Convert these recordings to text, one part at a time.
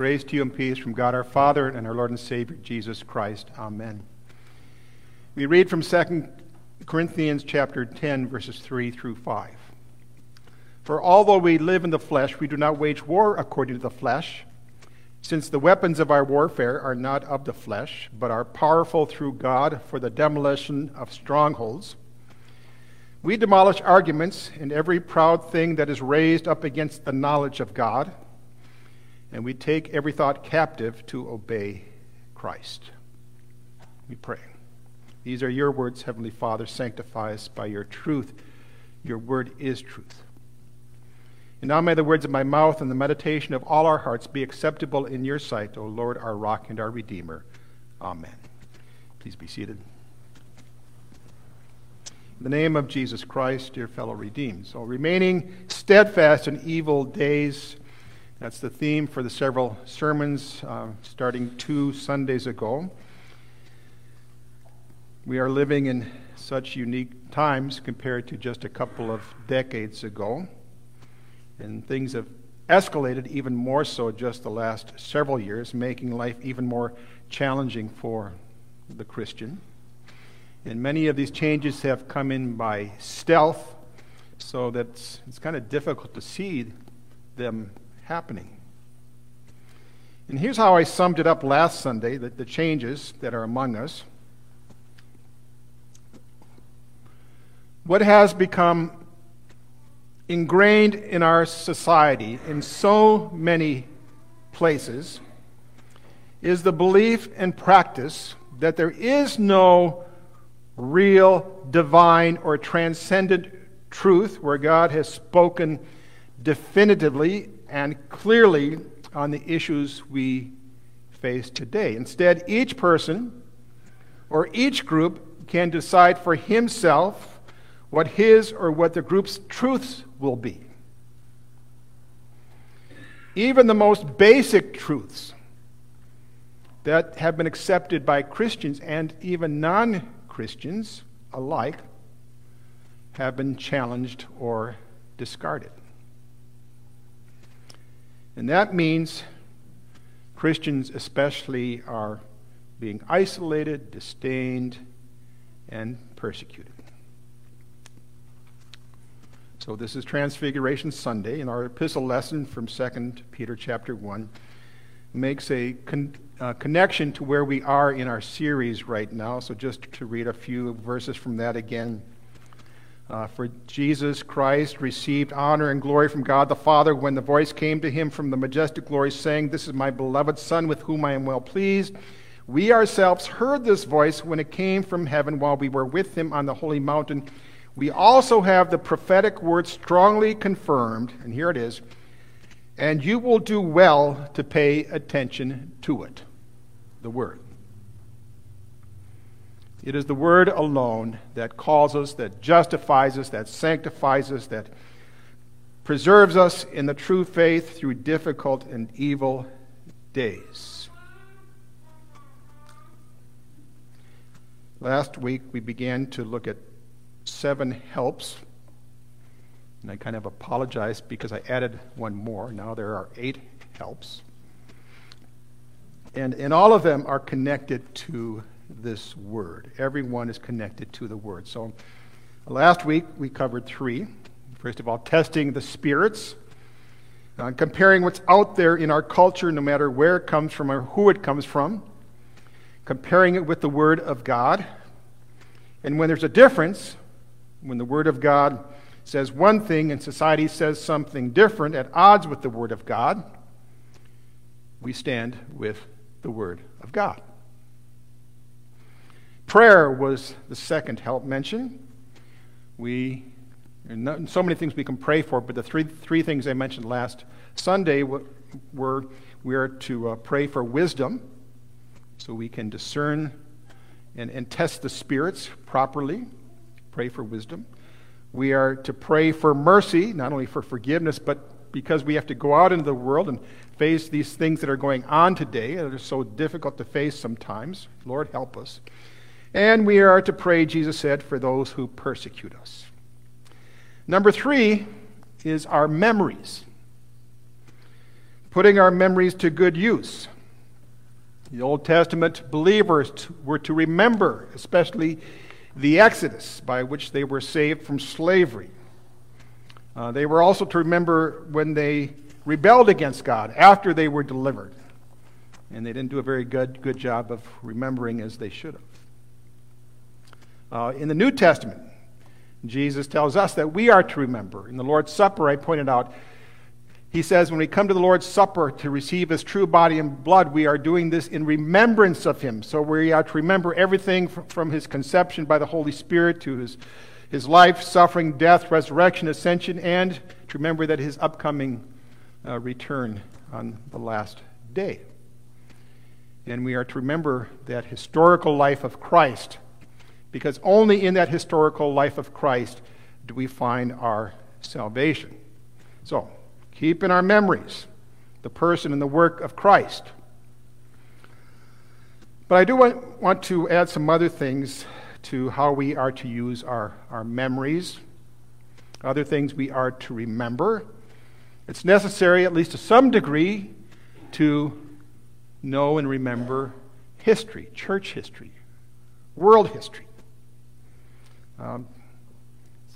Grace to you and peace from God our Father and our Lord and Savior, Jesus Christ. Amen. We read from 2 Corinthians chapter 10, verses 3 through 5. For although we live in the flesh, we do not wage war according to the flesh, since the weapons of our warfare are not of the flesh, but are powerful through God for the demolition of strongholds. We demolish arguments and every proud thing that is raised up against the knowledge of God, and we take every thought captive to obey Christ. We pray. These are your words, Heavenly Father. Sanctify us by your truth. Your word is truth. And now may the words of my mouth and the meditation of all our hearts be acceptable in your sight, O Lord, our rock and our redeemer. Amen. Please be seated. In the name of Jesus Christ, dear fellow redeemed. So remaining steadfast in evil days, that's the theme for the several sermons starting 2 Sundays ago. We are living in such unique times compared to just a couple of decades ago, and things have escalated even more so just the last several years, making life even more challenging for the Christian. And many of these changes have come in by stealth, so that it's kind of difficult to see them happening. And here's how I summed it up last Sunday, that the changes that are among us. What has become ingrained in our society in so many places is the belief and practice that there is no real divine or transcendent truth where God has spoken definitively and clearly on the issues we face today. Instead, each person or each group can decide for himself what his or what the group's truths will be. Even the most basic truths that have been accepted by Christians and even non-Christians alike have been challenged or discarded. And that means Christians especially are being isolated, disdained, and persecuted. So this is Transfiguration Sunday, and our epistle lesson from 2 Peter chapter 1 makes a connection to where we are in our series right now. So just to read a few verses from that again. For Jesus Christ received honor and glory from God the Father when the voice came to him from the majestic glory saying, "This is my beloved Son with whom I am well pleased." We ourselves heard this voice when it came from heaven while we were with him on the holy mountain. We also have the prophetic word strongly confirmed, and here it is, and you will do well to pay attention to it, the word. It is the word alone that calls us, that justifies us, that sanctifies us, that preserves us in the true faith through difficult and evil days. Last week we began to look at 7 helps, and I kind of apologize because I added one more. Now there are 8 helps, and all of them are connected to this word. Everyone is connected to the word. So last week we covered 3. First of all, testing the spirits, comparing what's out there in our culture, no matter where it comes from or who it comes from, comparing it with the word of God. And when there's a difference, when the word of God says one thing and society says something different at odds with the word of God, we stand with the word of God. Prayer was the second help mentioned. And so many things we can pray for, but the three things I mentioned last Sunday were we are to pray for wisdom so we can discern and test the spirits properly. Pray for wisdom. We are to pray for mercy, not only for forgiveness, but because we have to go out into the world and face these things that are going on today that are so difficult to face sometimes. Lord, help us. And we are to pray, Jesus said, for those who persecute us. Number 3 is our memories. Putting our memories to good use. The Old Testament believers were to remember, especially the Exodus, by which they were saved from slavery. They were also to remember when they rebelled against God after they were delivered. And they didn't do a very good job of remembering as they should have. In the New Testament, Jesus tells us that we are to remember. In the Lord's Supper, I pointed out, he says, when we come to the Lord's Supper to receive his true body and blood, we are doing this in remembrance of him. So we are to remember everything from his conception by the Holy Spirit to his life, suffering, death, resurrection, ascension, and to remember that his upcoming return on the last day. And we are to remember that historical life of Christ, because only in that historical life of Christ do we find our salvation. So, keep in our memories the person and the work of Christ. But I do want to add some other things to how we are to use our memories, other things we are to remember. It's necessary, at least to some degree, to know and remember history, church history, world history. It's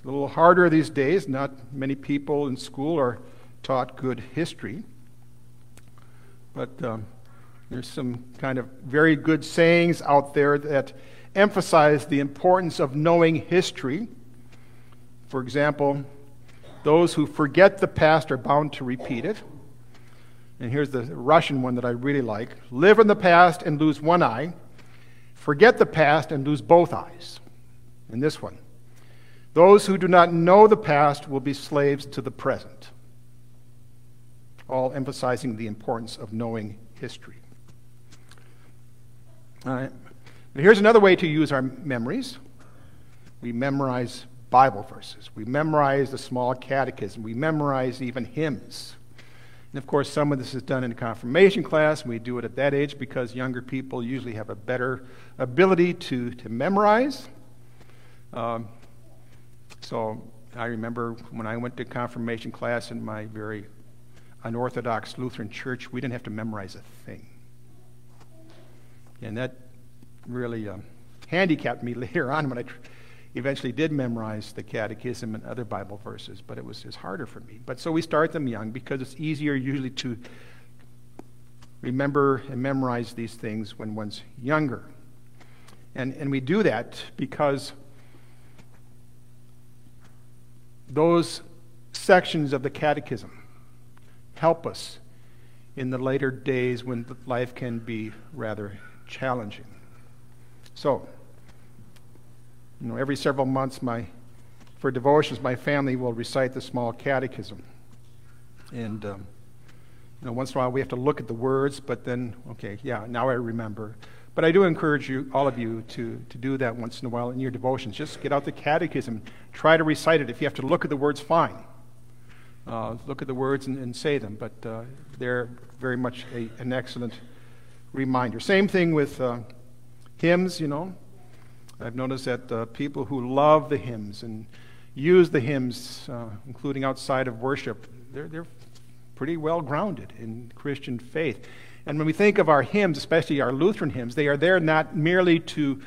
a little harder these days. Not many people in school are taught good history, but there's some kind of very good sayings out there that emphasize the importance of knowing history. For example, those who forget the past are bound to repeat it. And here's the Russian one that I really like. Live in the past and lose one eye. Forget the past and lose both eyes. And this one. Those who do not know the past will be slaves to the present. All emphasizing the importance of knowing history. All right. Now here's another way to use our memories. We memorize Bible verses. We memorize the small catechism. We memorize even hymns. And of course, some of this is done in confirmation class, and we do it at that age because younger people usually have a better ability to memorize. So I remember when I went to confirmation class in my very unorthodox Lutheran church, we didn't have to memorize a thing. And that really handicapped me later on when I eventually did memorize the catechism and other Bible verses, but it's harder for me. But so we start them young because it's easier usually to remember and memorize these things when one's younger. And we do that because those sections of the catechism help us in the later days when life can be rather challenging. So, you know, every several months for devotions, my family will recite the small catechism. And, you know, once in a while we have to look at the words, but then, okay, yeah, now I remember. But I do encourage you, all of you, to do that once in a while in your devotions. Just get out the catechism. Try to recite it. If you have to look at the words, fine. Look at the words and say them, but they're very much an excellent reminder. Same thing with hymns, you know. I've noticed that people who love the hymns and use the hymns, including outside of worship, they're pretty well grounded in Christian faith. And when we think of our hymns, especially our Lutheran hymns, they are there not merely to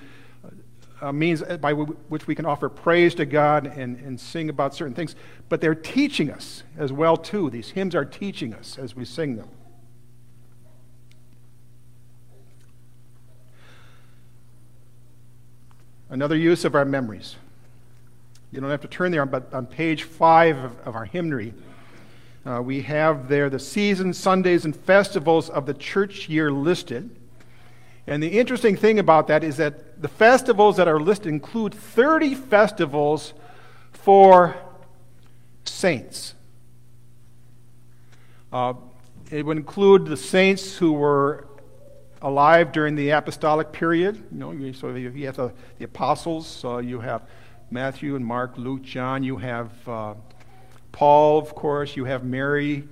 a means by which we can offer praise to God and sing about certain things, but they're teaching us as well too. These hymns are teaching us as we sing them. Another use of our memories. You don't have to turn there, but on page 5 of our hymnary, we have there the seasons, Sundays, and festivals of the church year listed. And the interesting thing about that is that the festivals that are listed include 30 festivals for saints. It would include the saints who were alive during the apostolic period. You know, so you have the apostles. You have Matthew and Mark, Luke, John. You have Paul, of course. You have Mary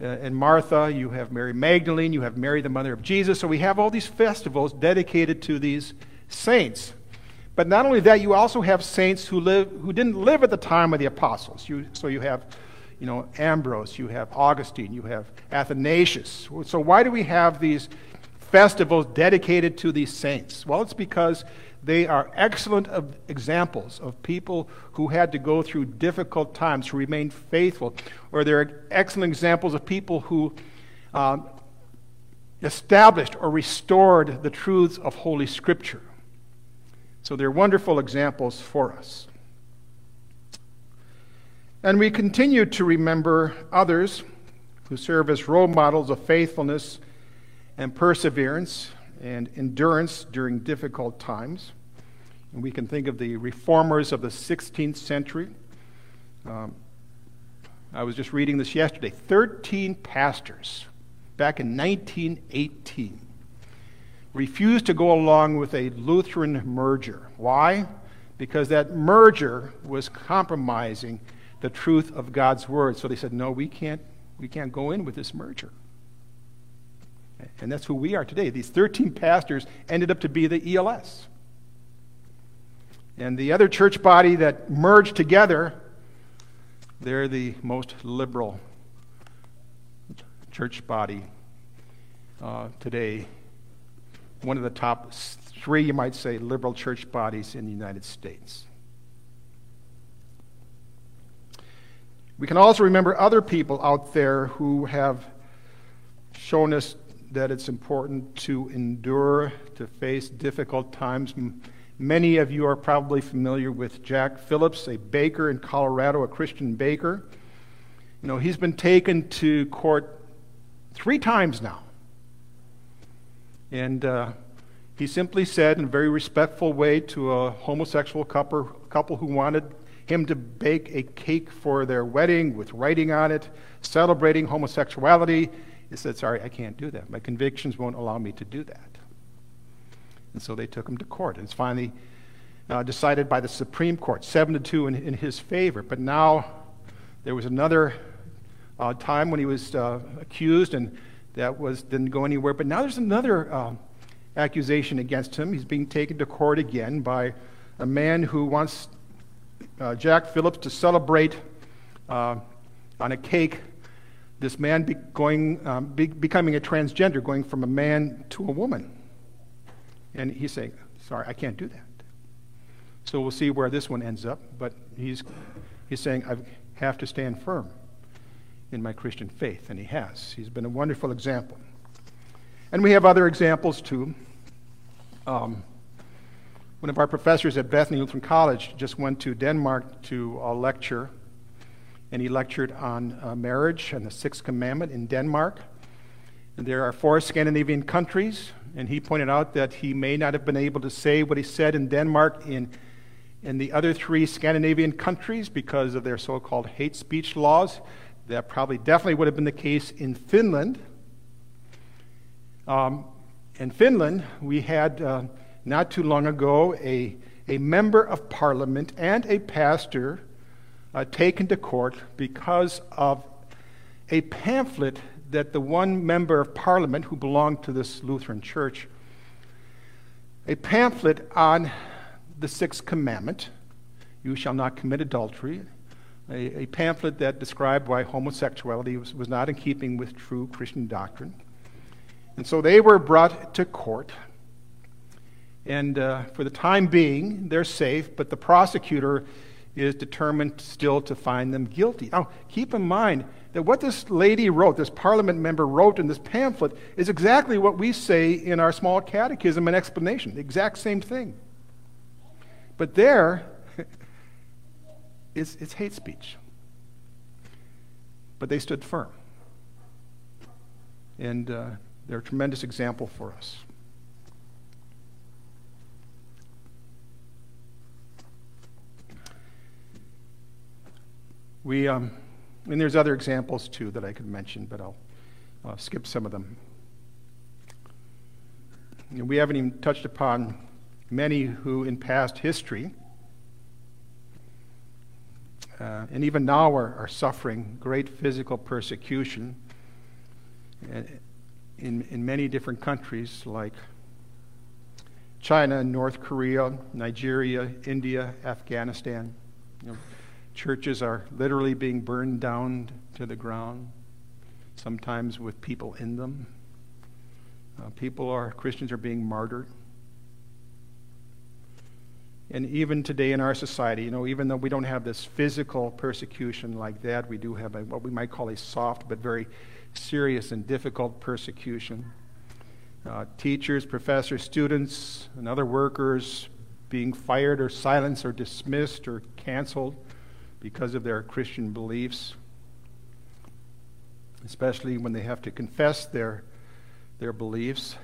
and Martha, you have Mary Magdalene, you have Mary the mother of Jesus. So we have all these festivals dedicated to these saints. But not only that, you also have saints who didn't live at the time of the apostles. So you have you know, Ambrose, you have Augustine, you have Athanasius. So why do we have these festivals dedicated to these saints? Well, it's because they are excellent examples of people who had to go through difficult times to remain faithful, or they're excellent examples of people who established or restored the truths of Holy Scripture. So they're wonderful examples for us. And we continue to remember others who serve as role models of faithfulness and perseverance and endurance during difficult times. And we can think of the reformers of the 16th century. I was just reading this yesterday. 13 pastors back in 1918 refused to go along with a Lutheran merger. Why? Because that merger was compromising the truth of God's word. So they said, no, we can't go in with this merger. And that's who we are today. These 13 pastors ended up to be the ELS. And the other church body that merged together, they're the most liberal church body today. One of the top three, you might say, liberal church bodies in the United States. We can also remember other people out there who have shown us that it's important to endure, to face difficult times. Many of you are probably familiar with Jack Phillips, a baker in Colorado, a Christian baker. You know, he's been taken to court 3 times now. And he simply said in a very respectful way to a homosexual couple who wanted him to bake a cake for their wedding with writing on it, celebrating homosexuality. He said, sorry, I can't do that. My convictions won't allow me to do that. And so they took him to court. And it's finally decided by the Supreme Court, 7-2 in his favor. But now there was another time when he was accused, and that didn't go anywhere. But now there's another accusation against him. He's being taken to court again by a man who wants Jack Phillips to celebrate on a cake this man becoming a transgender, going from a man to a woman. And he's saying, sorry, I can't do that. So we'll see where this one ends up, but he's saying, I have to stand firm in my Christian faith, and he has. He's been a wonderful example. And we have other examples, too. One of our professors at Bethany Lutheran College just went to Denmark to a lecture, and he lectured on marriage and the 6th commandment in Denmark. And there are 4 Scandinavian countries, and he pointed out that he may not have been able to say what he said in Denmark in the other 3 Scandinavian countries because of their so-called hate speech laws. That probably definitely would have been the case in Finland. In Finland, we had not too long ago a member of parliament and a pastor taken to court because of a pamphlet that the one member of parliament who belonged to this Lutheran church, a pamphlet on the 6th commandment, you shall not commit adultery, a pamphlet that described why homosexuality was not in keeping with true Christian doctrine. And so they were brought to court. And for the time being, they're safe, but the prosecutor is determined still to find them guilty. Now, keep in mind that what this lady wrote, this parliament member wrote in this pamphlet, is exactly what we say in our small catechism and explanation, the exact same thing. But there, it's hate speech. But they stood firm. And they're a tremendous example for us. And there's other examples, too, that I could mention, but I'll skip some of them. You know, we haven't even touched upon many who in past history, and even now are suffering great physical persecution in many different countries like China, North Korea, Nigeria, India, Afghanistan. You know, Churches are literally being burned down to the ground, sometimes with people in them. Christians are being martyred. And even today in our society, you know, even though we don't have this physical persecution like that, we do have what we might call a soft but very serious and difficult persecution. Teachers, professors, students, and other workers being fired or silenced or dismissed or canceled because of their Christian beliefs, especially when they have to confess their beliefs.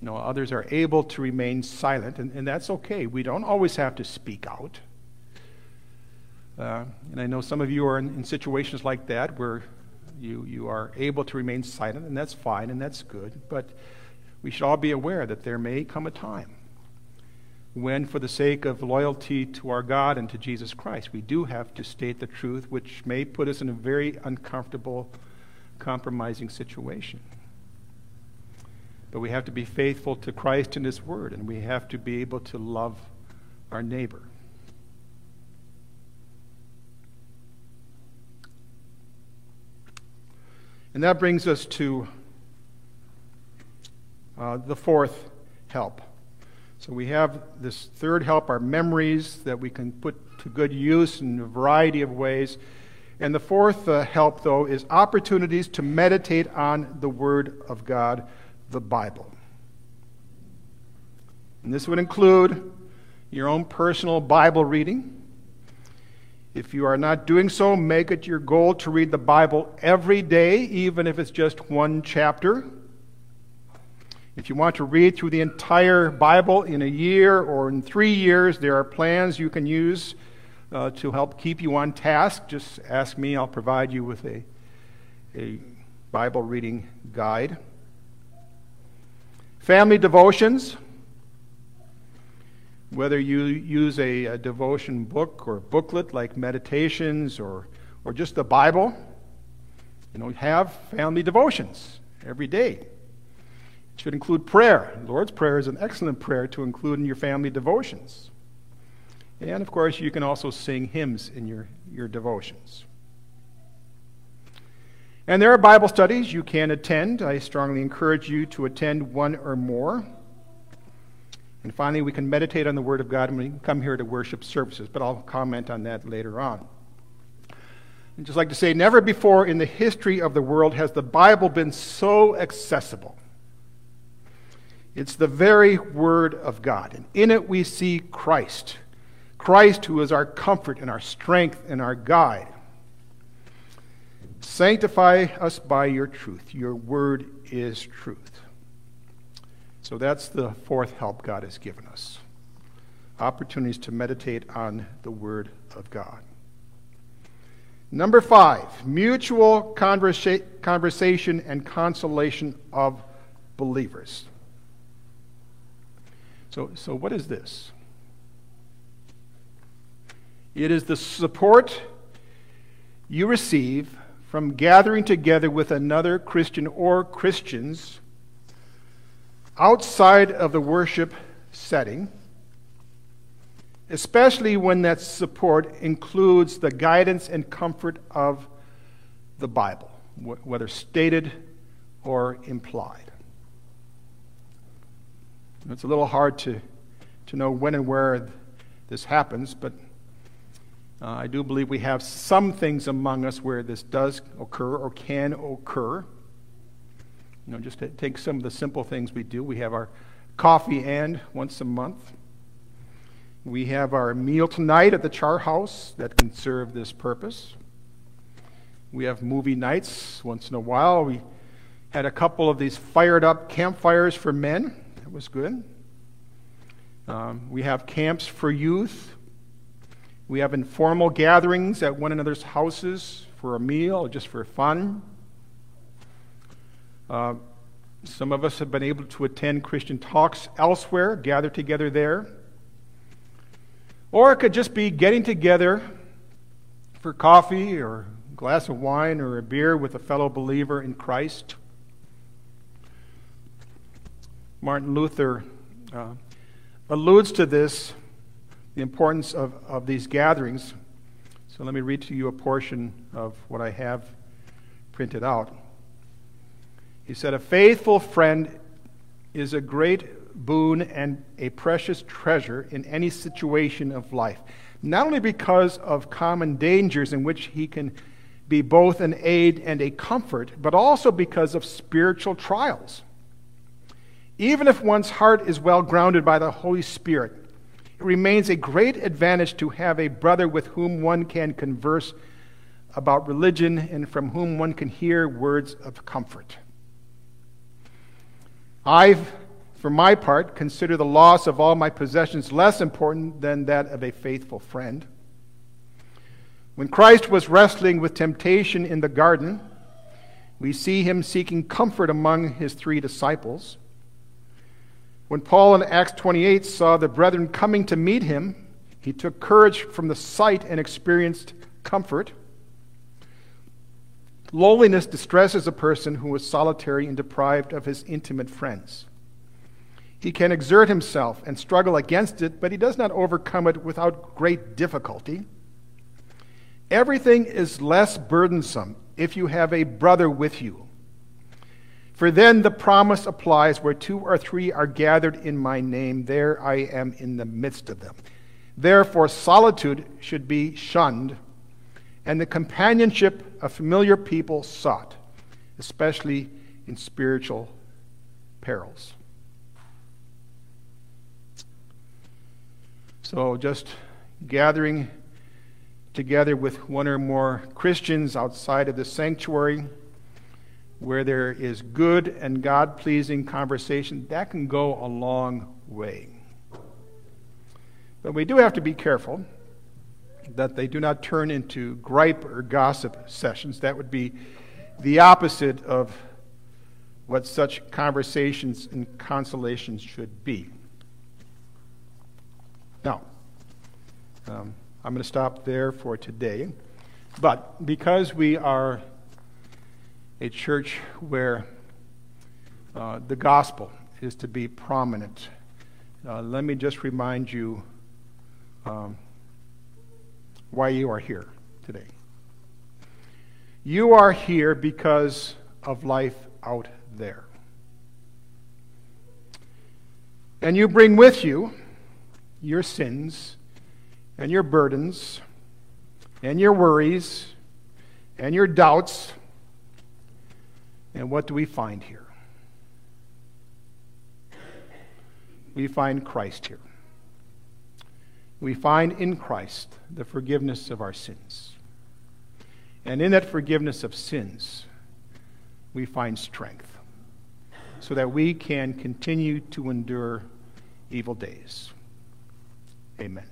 You know, others are able to remain silent, and that's okay. We don't always have to speak out. And I know some of you are in situations like that where you are able to remain silent, and that's fine, and that's good. But we should all be aware that there may come a time when, for the sake of loyalty to our God and to Jesus Christ, we do have to state the truth, which may put us in a very uncomfortable, compromising situation. But we have to be faithful to Christ and His Word, and we have to be able to love our neighbor. And that brings us to the fourth help. So we have this third help, our memories that we can put to good use in a variety of ways. And the fourth help, though, is opportunities to meditate on the Word of God, the Bible. And this would include your own personal Bible reading. If you are not doing so, make it your goal to read the Bible every day, even if it's just one chapter. If you want to read through the entire Bible in a year or in 3 years, there are plans you can use to help keep you on task. Just ask me, I'll provide you with a Bible reading guide. Family devotions, whether you use a devotion book or booklet like Meditations or just the Bible, you know, have family devotions every day. It should include prayer. The Lord's Prayer is an excellent prayer to include in your family devotions. And, of course, you can also sing hymns in your devotions. And there are Bible studies you can attend. I strongly encourage you to attend one or more. And finally, we can meditate on the Word of God when we come here to worship services, but I'll comment on that later on. I'd just like to say, never before in the history of the world has the Bible been so accessible. It's the very Word of God, and in it we see Christ. Christ, who is our comfort and our strength and our guide. Sanctify us by your truth. Your word is truth. So that's the fourth help God has given us. Opportunities to meditate on the Word of God. Number 5, mutual conversation and consolation of believers. So what is this? It is the support you receive from gathering together with another Christian or Christians outside of the worship setting, especially when that support includes the guidance and comfort of the Bible, whether stated or implied. It's a little hard to know when and where this happens, but I do believe we have some things among us where this does occur or can occur. You know, just to take some of the simple things we do. We have our coffee and once a month. We have our meal tonight at the Char House that can serve this purpose. We have movie nights once in a while. We had a couple of these fired up campfires for men. That was good. We have camps for youth. We have informal gatherings at one another's houses for a meal or just for fun. Some of us have been able to attend Christian talks elsewhere, gather together there. Or it could just be getting together for coffee or a glass of wine or a beer with a fellow believer in Christ. Martin Luther alludes to this the importance of these gatherings. So let me read to you a portion of what I have printed out. He said, "A faithful friend is a great boon and a precious treasure in any situation of life, not only because of common dangers in which he can be both an aid and a comfort, but also because of spiritual trials. Even if one's heart is well grounded by the Holy Spirit, it remains a great advantage to have a brother with whom one can converse about religion and from whom one can hear words of comfort. I, for my part, consider the loss of all my possessions less important than that of a faithful friend. When Christ was wrestling with temptation in the garden, we see him seeking comfort among his three disciples. When Paul in Acts 28 saw the brethren coming to meet him, he took courage from the sight and experienced comfort. Loneliness distresses a person who is solitary and deprived of his intimate friends. He can exert himself and struggle against it, but he does not overcome it without great difficulty. Everything is less burdensome if you have a brother with you. For then the promise applies, where two or three are gathered in my name, there I am in the midst of them. Therefore, solitude should be shunned, and the companionship of familiar people sought, especially in spiritual perils." So just gathering together with one or more Christians outside of the sanctuary, where there is good and God-pleasing conversation, that can go a long way. But we do have to be careful that they do not turn into gripe or gossip sessions. That would be the opposite of what such conversations and consolations should be. Now, I'm going to stop there for today. But because we are a church where the gospel is to be prominent, let me just remind you why you are here today. You are here because of life out there. And you bring with you your sins and your burdens and your worries and your doubts. And what do we find here? We find Christ here. We find in Christ the forgiveness of our sins. And in that forgiveness of sins, we find strength so that we can continue to endure evil days. Amen.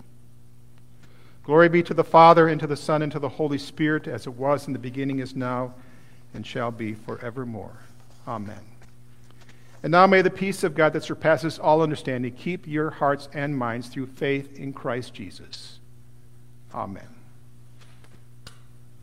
Glory be to the Father, and to the Son, and to the Holy Spirit, as it was in the beginning, is now, and shall be forevermore. Amen. And now may the peace of God that surpasses all understanding keep your hearts and minds through faith in Christ Jesus. Amen.